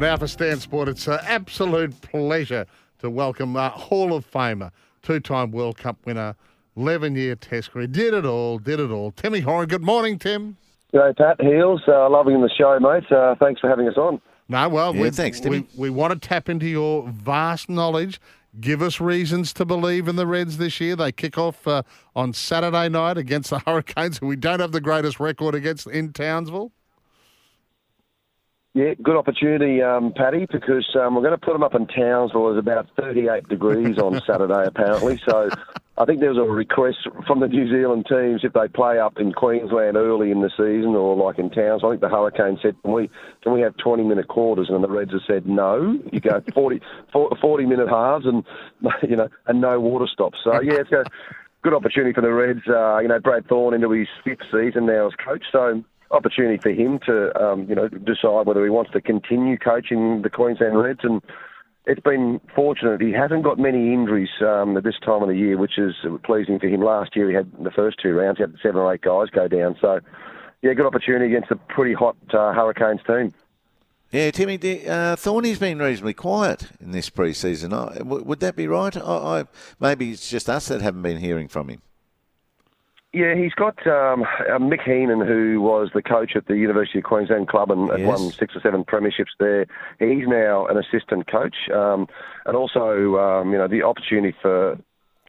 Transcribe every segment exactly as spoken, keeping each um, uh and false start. Now for Stan Sport, it's an absolute pleasure to welcome uh, Hall of Famer, two-time World Cup winner, eleven-year Test career. Did it all, did it all. Timmy Horan, good morning, Tim. G'day, Pat Heels. Uh, loving the show, mate. Uh, thanks for having us on. No, well, yeah, we, thanks, Timmy. We, we want to tap into your vast knowledge. Give us reasons to believe in the Reds this year. They kick off uh, on Saturday night against the Hurricanes, who we don't have the greatest record against in Townsville. Yeah, good opportunity, um, Paddy, because um, we're going to put them up in Townsville. It's about thirty-eight degrees on Saturday, apparently. So I think there was a request from the New Zealand teams if they play up in Queensland early in the season or like in Townsville. I think the Hurricane said, can we can we have twenty-minute quarters? And the Reds have said, no, you go forty-minute halves and, you know, and no water stops. So, yeah, it's a good opportunity for the Reds. Uh, you know, Brad Thorne into his fifth season now as coach, so opportunity for him to, um, you know, decide whether he wants to continue coaching the Queensland Reds. And it's been fortunate. He hasn't got many injuries um, at this time of the year, which is pleasing for him. Last year, he had the first two rounds, he had seven or eight guys go down. So, yeah, good opportunity against a pretty hot uh, Hurricanes team. Yeah, Timmy, uh, Thorny's been reasonably quiet in this pre-season. I, w- would that be right? I, I, maybe it's just us that haven't been hearing from him. Yeah, he's got um, Mick Heenan, who was the coach at the University of Queensland club and yes. won six or seven premierships there. He's now an assistant coach. Um, and also, um, you know, the opportunity for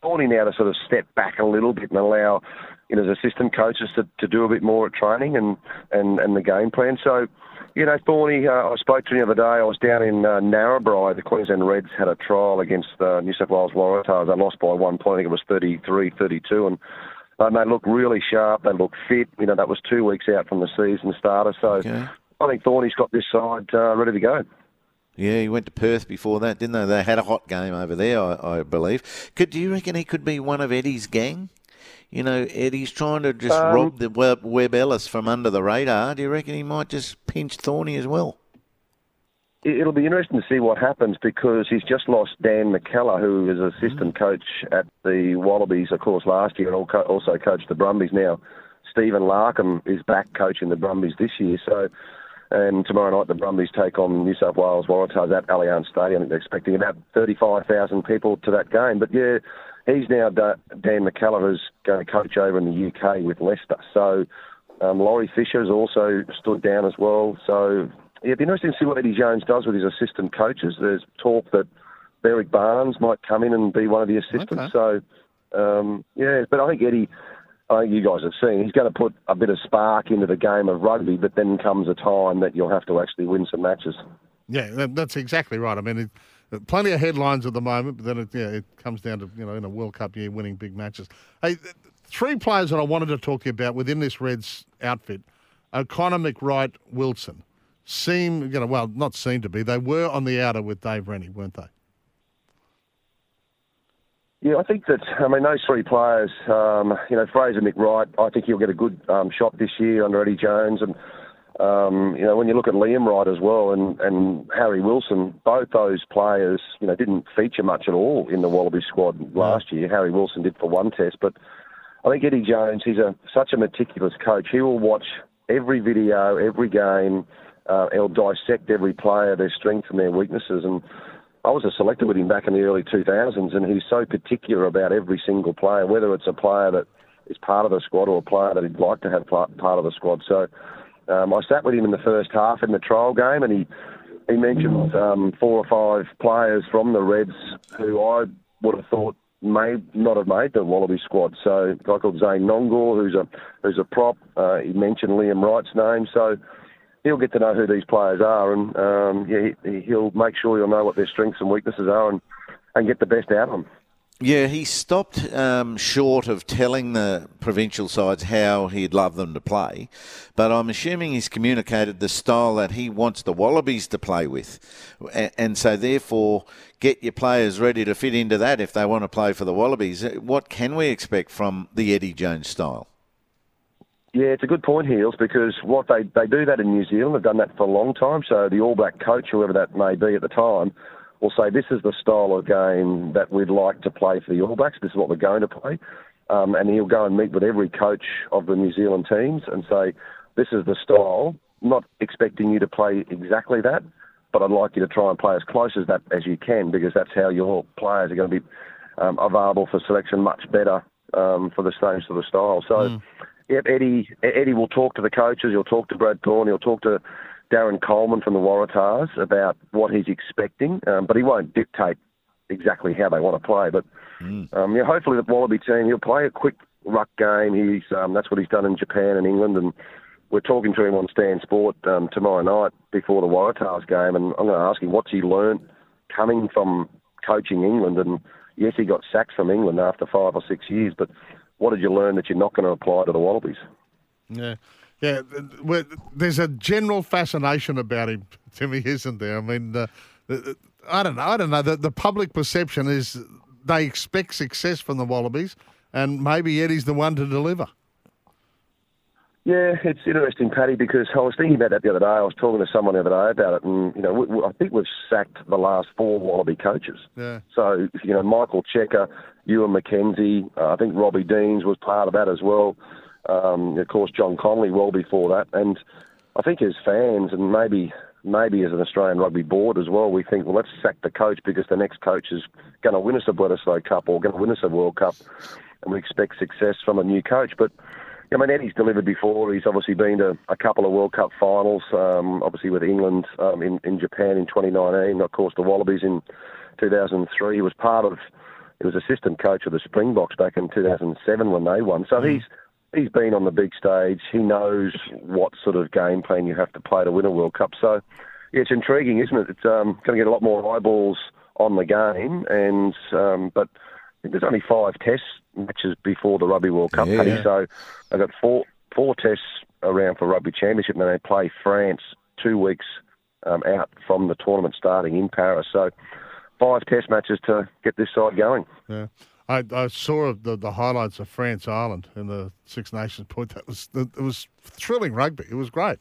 Thorny now to sort of step back a little bit and allow, you know, his assistant coaches to, to do a bit more at training and, and, and the game plan. So, you know, Thorny, uh, I spoke to him the other day. I was down in uh, Narrabri. The Queensland Reds had a trial against the New South Wales Waratahs. They lost by one point. I think it was thirty-three thirty-two. And And they look really sharp. They look fit. You know, that was two weeks out from the season starter. So okay. I think Thorny's got this side uh, ready to go. Yeah, he went to Perth before that, didn't they? They had a hot game over there, I, I believe. Could do you reckon he could be one of Eddie's gang? You know, Eddie's trying to just um, rob the Web, Webb Ellis from under the radar. Do you reckon he might just pinch Thorny as well? It'll be interesting to see what happens because he's just lost Dan McKellar, who was assistant coach at the Wallabies, of course, last year, and also coached the Brumbies now. Stephen Larkham is back coaching the Brumbies this year. So, and tomorrow night the Brumbies take on New South Wales Waratahs at Allianz Stadium. They're expecting about thirty-five thousand people to that game. But, yeah, he's now Dan McKellar, who's going to coach over in the U K with Leicester. So um, Laurie Fisher has also stood down as well. So it'd be interesting to see what Eddie Jones does with his assistant coaches. There's talk that Berrick Barnes might come in and be one of the assistants. Okay. So, um, yeah, but I think Eddie, I think you guys have seen, he's going to put a bit of spark into the game of rugby, but then comes a time that you'll have to actually win some matches. Yeah, that's exactly right. I mean, it, plenty of headlines at the moment, but then it, yeah, it comes down to, you know, in a World Cup year, winning big matches. Hey, three players that I wanted to talk to you about within this Reds outfit, O'Connor, McReight, Wilson. Seem, you know, well, not seem to be. They were on the outer with Dave Rennie, weren't they? Yeah, I think that, I mean, those three players, um, you know, Fraser McReight, I think he'll get a good um, shot this year under Eddie Jones. And, um, you know, when you look at Liam Wright as well and, and Harry Wilson, both those players, you know, didn't feature much at all in the Wallaby squad last year. Harry Wilson did for one test. But I think Eddie Jones, he's a such a meticulous coach. He will watch every video, every game. Uh, he'll dissect every player, their strengths and their weaknesses. And I was a selector with him back in the early two thousands, and he's so particular about every single player, whether it's a player that is part of the squad or a player that he'd like to have part of the squad. So um, I sat with him in the first half in the trial game, and he, he mentioned um, four or five players from the Reds who I would have thought may not have made the Wallaby squad. So a guy called Zane Nongor, who's a, who's a prop. Uh, he mentioned Liam Wright's name. So he'll get to know who these players are, and um, yeah, he, he'll make sure you'll know what their strengths and weaknesses are, and, and get the best out of them. Yeah, he stopped um, short of telling the provincial sides how he'd love them to play, but I'm assuming he's communicated the style that he wants the Wallabies to play with, and, and so therefore get your players ready to fit into that if they want to play for the Wallabies. What can we expect from the Eddie Jones style? Yeah, it's a good point, Heels, because what they, they do that in New Zealand, they've done that for a long time, so the All Black coach, whoever that may be at the time, will say, this is the style of game that we'd like to play for the All Blacks. This is what we're going to play. Um, and he'll go and meet with every coach of the New Zealand teams and say, this is the style, not expecting you to play exactly that, but I'd like you to try and play as close as that as you can, because that's how your players are going to be um, available for selection much better um, for the same sort of style. So, mm. yeah, Eddie, Eddie will talk to the coaches. He'll talk to Brad Thorne. He'll talk to Darren Coleman from the Waratahs about what he's expecting, um, but he won't dictate exactly how they want to play. But mm. um, yeah, hopefully the Wallaby team, he'll play a quick ruck game. He's um, that's what he's done in Japan and England, and we're talking to him on Stan Sport um, tomorrow night before the Waratahs game, and I'm going to ask him what's he learnt coming from coaching England. And yes, he got sacked from England after five or six years, but what did you learn that you're not going to apply to the Wallabies? Yeah. Yeah, there's a general fascination about him, Timmy, isn't there? I mean, uh, I don't know. I don't know. The, the public perception is they expect success from the Wallabies, and maybe Eddie's the one to deliver. Yeah, it's interesting, Paddy, because I was thinking about that the other day. I was talking to someone the other day about it, and you know, we, we, I think we've sacked the last four Wallaby coaches. Yeah. So you know, Michael Checker, Ewan McKenzie, uh, I think Robbie Deans was part of that as well. Um, of course, John Connolly well before that. And I think as fans, and maybe maybe as an Australian Rugby Board as well, we think, well, let's sack the coach because the next coach is going to win us a Bledisloe Cup or going to win us a World Cup, and we expect success from a new coach. But, I mean, Eddie's delivered before. He's obviously been to a couple of World Cup finals, um, obviously with England um, in, in Japan in twenty nineteen, of course, the Wallabies in two thousand three. He was part of, he was assistant coach of the Springboks back in two thousand seven when they won. So he's... He's been on the big stage. He knows what sort of game plan you have to play to win a World Cup. So yeah, it's intriguing, isn't it? It's um, going to get a lot more eyeballs on the game. And um, but there's only five test matches before the Rugby World Cup. Yeah, yeah. So they've got four four tests around for Rugby Championship, and then they play France two weeks um, out from the tournament starting in Paris. So five test matches to get this side going. Yeah. I, I saw the, the highlights of France Ireland in the Six Nations point. That was it was thrilling rugby. It was great.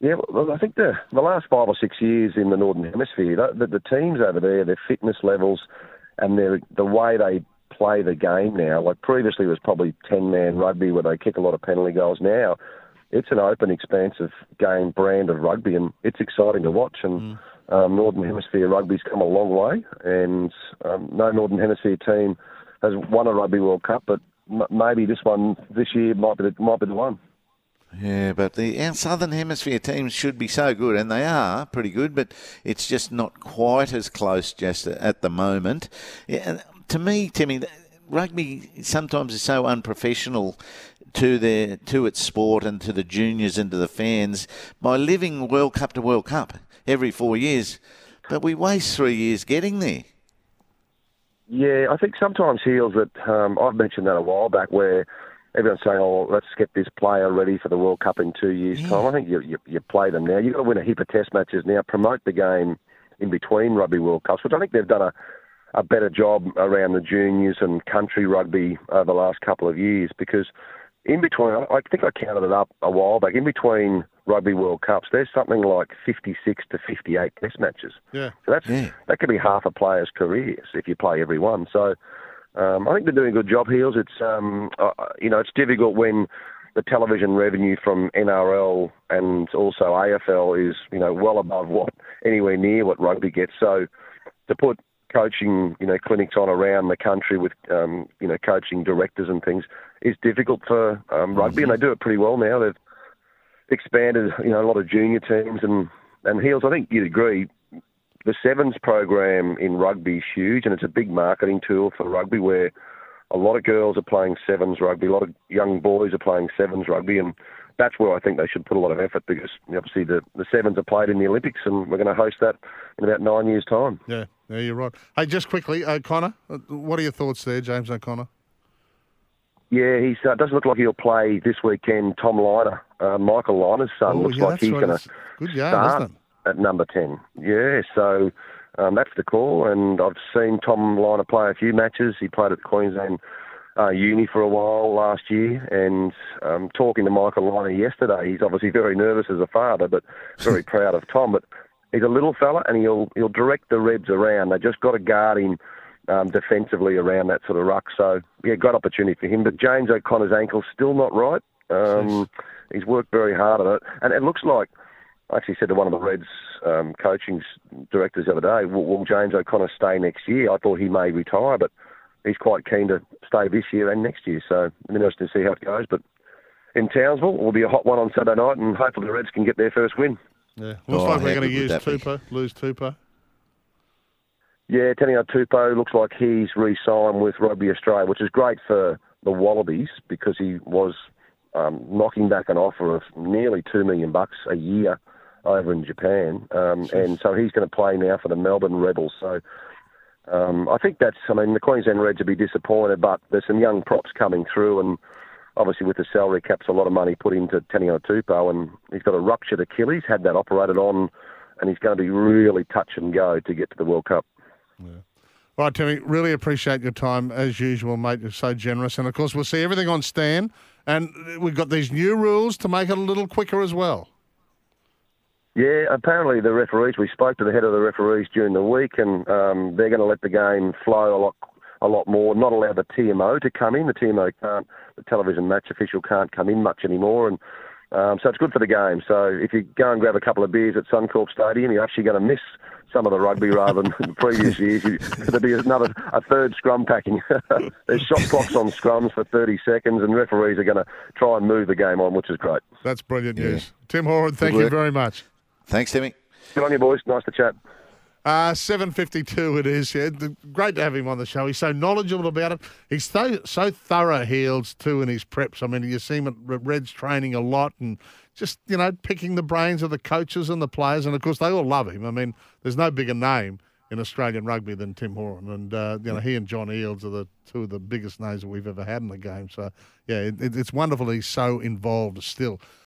Yeah, well, I think the the last five or six years in the Northern Hemisphere, the, the teams over there, their fitness levels, and their the way they play the game now. Like previously, it was probably ten man rugby where they kick a lot of penalty goals. Now, it's an open, expansive game brand of rugby, and it's exciting to watch. And mm. Um, Northern Hemisphere rugby's come a long way, and um, no Northern Hemisphere team has won a Rugby World Cup, but m- maybe this one this year might be the, might be the one. Yeah, but the our Southern Hemisphere teams should be so good, and they are pretty good, but it's just not quite as close just at the moment. Yeah, to me, Timmy, rugby sometimes is so unprofessional to their to its sport and to the juniors and to the fans by living World Cup to World Cup every four years, but we waste three years getting there. Yeah, I think sometimes, Heels, that um, I've mentioned that a while back, where everyone's saying, oh, let's get this player ready for the World Cup in two years' yeah. time. I think you, you you play them now. You've got to win a heap of test matches now, promote the game in between Rugby World Cups, which I think they've done a, a better job around the juniors and country rugby over the last couple of years, because in between, I think I counted it up a while back, in between Rugby World Cups, there's something like fifty-six to fifty-eight test matches. Yeah. So that's, yeah. that could be half a player's careers if you play every one. So um, I think they're doing a good job, Heels. It's, um, uh, you know, it's difficult when the television revenue from N R L and also A F L is, you know, well above what, anywhere near what rugby gets. So to put coaching, you know, clinics on around the country with, um, you know, coaching directors and things is difficult for um, rugby, and they do it pretty well now. They've expanded, you know, a lot of junior teams and, and Heels. I think you'd agree, the Sevens program in rugby is huge, and it's a big marketing tool for rugby where a lot of girls are playing Sevens rugby, a lot of young boys are playing Sevens rugby, and that's where I think they should put a lot of effort, because obviously the, the Sevens are played in the Olympics, and we're going to host that in about nine years' time. Yeah. Yeah, you're right. Hey, just quickly, O'Connor, what are your thoughts there, James O'Connor? Yeah, he uh, doesn't look like he'll play this weekend. Tom Lynagh, uh, Michael Lynagh's son, oh, looks yeah, like he's right. going to start isn't it? at number ten. Yeah, so um, that's the call. And I've seen Tom Lynagh play a few matches. He played at Queensland uh, Uni for a while last year. And um, talking to Michael Lynagh yesterday, he's obviously very nervous as a father, but very proud of Tom. But he's a little fella, and he'll he'll direct the Reds around. They just got to guard him. Um, defensively around that sort of ruck. So, yeah, great opportunity for him. But James O'Connor's ankle's still not right. Um, he's worked very hard at it. And it looks like, I actually said to one of the Reds um, coaching directors the other day, will, will James O'Connor stay next year? I thought he may retire, but he's quite keen to stay this year and next year. So, I'm interested to see how it goes. But in Townsville, it will be a hot one on Saturday night, and hopefully the Reds can get their first win. Yeah, looks oh, like we're going to use Tupou, lose Tupou. Yeah, Taniela Tupou looks like he's re-signed with Rugby Australia, which is great for the Wallabies because he was um, knocking back an offer of nearly two million bucks a year over in Japan, um, and so he's going to play now for the Melbourne Rebels. So um, I think that's. I mean, the Queensland Reds will be disappointed, but there's some young props coming through, and obviously with the salary caps, a lot of money put into Taniela Tupou, and he's got a ruptured Achilles, had that operated on, and he's going to be really touch and go to get to the World Cup. Yeah. Right, Timmy, really appreciate your time as usual, mate. You're so generous. And, of course, we'll see everything on Stan. And we've got these new rules to make it a little quicker as well. Yeah, apparently the referees, we spoke to the head of the referees during the week, and um, they're going to let the game flow a lot a lot more, not allow the T M O to come in. The T M O can't, the television match official can't come in much anymore. And um, so it's good for the game. So if you go and grab a couple of beers at Suncorp Stadium, you're actually going to miss some of the rugby rather than previous years. There'll be another, a third scrum packing. There's shot clocks on scrums for thirty seconds, and referees are going to try and move the game on, which is great. That's brilliant yeah. news. Tim Horan, thank you very much. Thanks, Timmy. Good on you, boys. Nice to chat. Uh, seven fifty-two it is. Yeah. Great to have him on the show. He's so knowledgeable about it. He's so, so thorough, Heels, too, in his preps. I mean, you see him at Reds training a lot and just, you know, picking the brains of the coaches and the players. And, of course, they all love him. I mean, there's no bigger name in Australian rugby than Tim Horan. And, uh, you know, he and John Eales are the two of the biggest names that we've ever had in the game. So, yeah, it, it's wonderful he's so involved still.